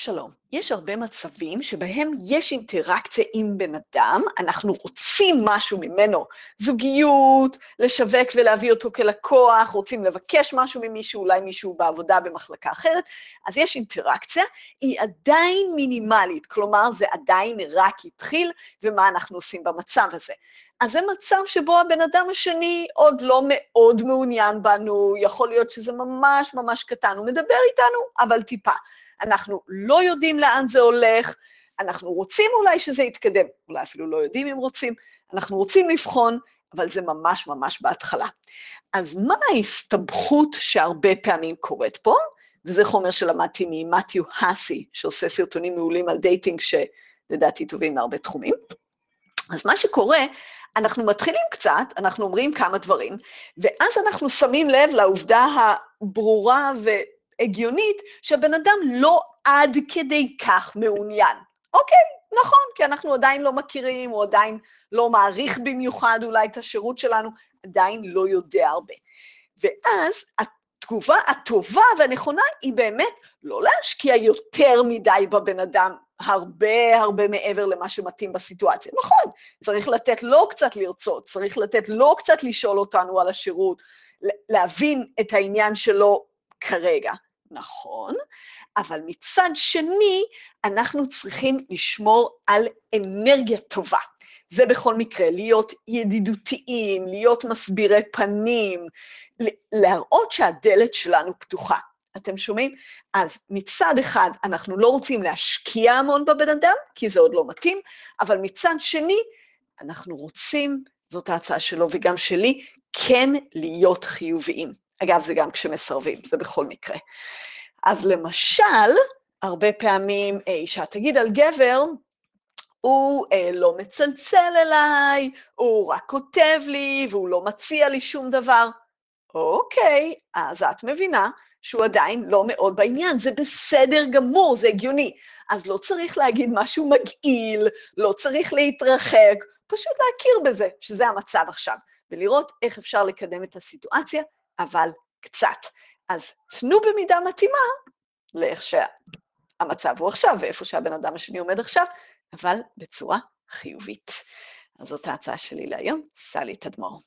שלום. יש הרבה מצבים שבהם יש אינטראקציה עם בן אדם, אנחנו רוצים משהו ממנו, זוגיות, לשווק ולהביא אותו כלקוח, רוצים לבקש משהו ממישהו, אולי מישהו בעבודה במחלקה אחרת, אז יש אינטראקציה, היא עדיין מינימלית, כלומר זה עדיין רק התחיל, ומה אנחנו עושים במצב הזה. אז זה מצב שבו הבן אדם השני עוד לא מאוד מעוניין בנו, יכול להיות שזה ממש ממש קטן, הוא מדבר איתנו, אבל טיפה. אנחנו לא יודעים לאן זה הולך, אנחנו רוצים אולי שזה יתקדם, אולי אפילו לא יודעים אם רוצים, אנחנו רוצים לבחון, אבל זה ממש ממש בהתחלה. אז מה ההסתבכות שהרבה פעמים קורית פה? וזה חומר שלמדתי ממתיו האסי, שעושה סרטונים מעולים על דייטינג שלדעתי טובים להרבה תחומים. אז מה שקורה, אנחנו מתחילים קצת, אנחנו אומרים כמה דברים, ואז אנחנו שמים לב לעובדה הברורה והגיונית, שהבן אדם לא עד כדי כך מעוניין. אוקיי, נכון, כי אנחנו עדיין לא מכירים, הוא עדיין לא מעריך במיוחד אולי את השירות שלנו, עדיין לא יודע הרבה. ואז התגובה הטובה והנכונה היא באמת לא להשקיע יותר מדי בבן אדם, הרבה הרבה מעבר למה שמתאים בסיטואציה. נכון, צריך לתת לו קצת לרצות, צריך לתת לו קצת לשאול אותנו על השירות, להבין את העניין שלו כרגע. נכון, אבל מצד שני, אנחנו צריכים לשמור על אנרגיה טובה. זה בכל מקרה, להיות ידידותיים, להיות מסבירי פנים, להראות שהדלת שלנו פתוחה. אתם שומעים? אז מצד אחד, אנחנו לא רוצים להשקיע המון בבן אדם, כי זה עוד לא מתאים, אבל מצד שני, אנחנו רוצים, זאת ההצעה שלו וגם שלי, כן להיות חיוביים. אגב, זה גם כשמסרבים, זה בכל מקרה. אז למשל, הרבה פעמים אישה תגיד על גבר, הוא לא מצלצל אליי, הוא רק כותב לי, והוא לא מציע לי שום דבר. אוקיי, אז את מבינה, שהוא עדיין לא מאוד בעניין, זה בסדר גמור, זה הגיוני. אז לא צריך להגיד משהו מגעיל, לא צריך להתרחק, פשוט להכיר בזה, שזה המצב עכשיו, ולראות איך אפשר לקדם את הסיטואציה, אבל קצת. אז תנו במידה מתאימה, לאיך שהמצב הוא עכשיו, ואיפה שהבן אדם השני עומד עכשיו, אבל בצורה חיובית. אז זאת ההצעה שלי להיום, סלי תדמור.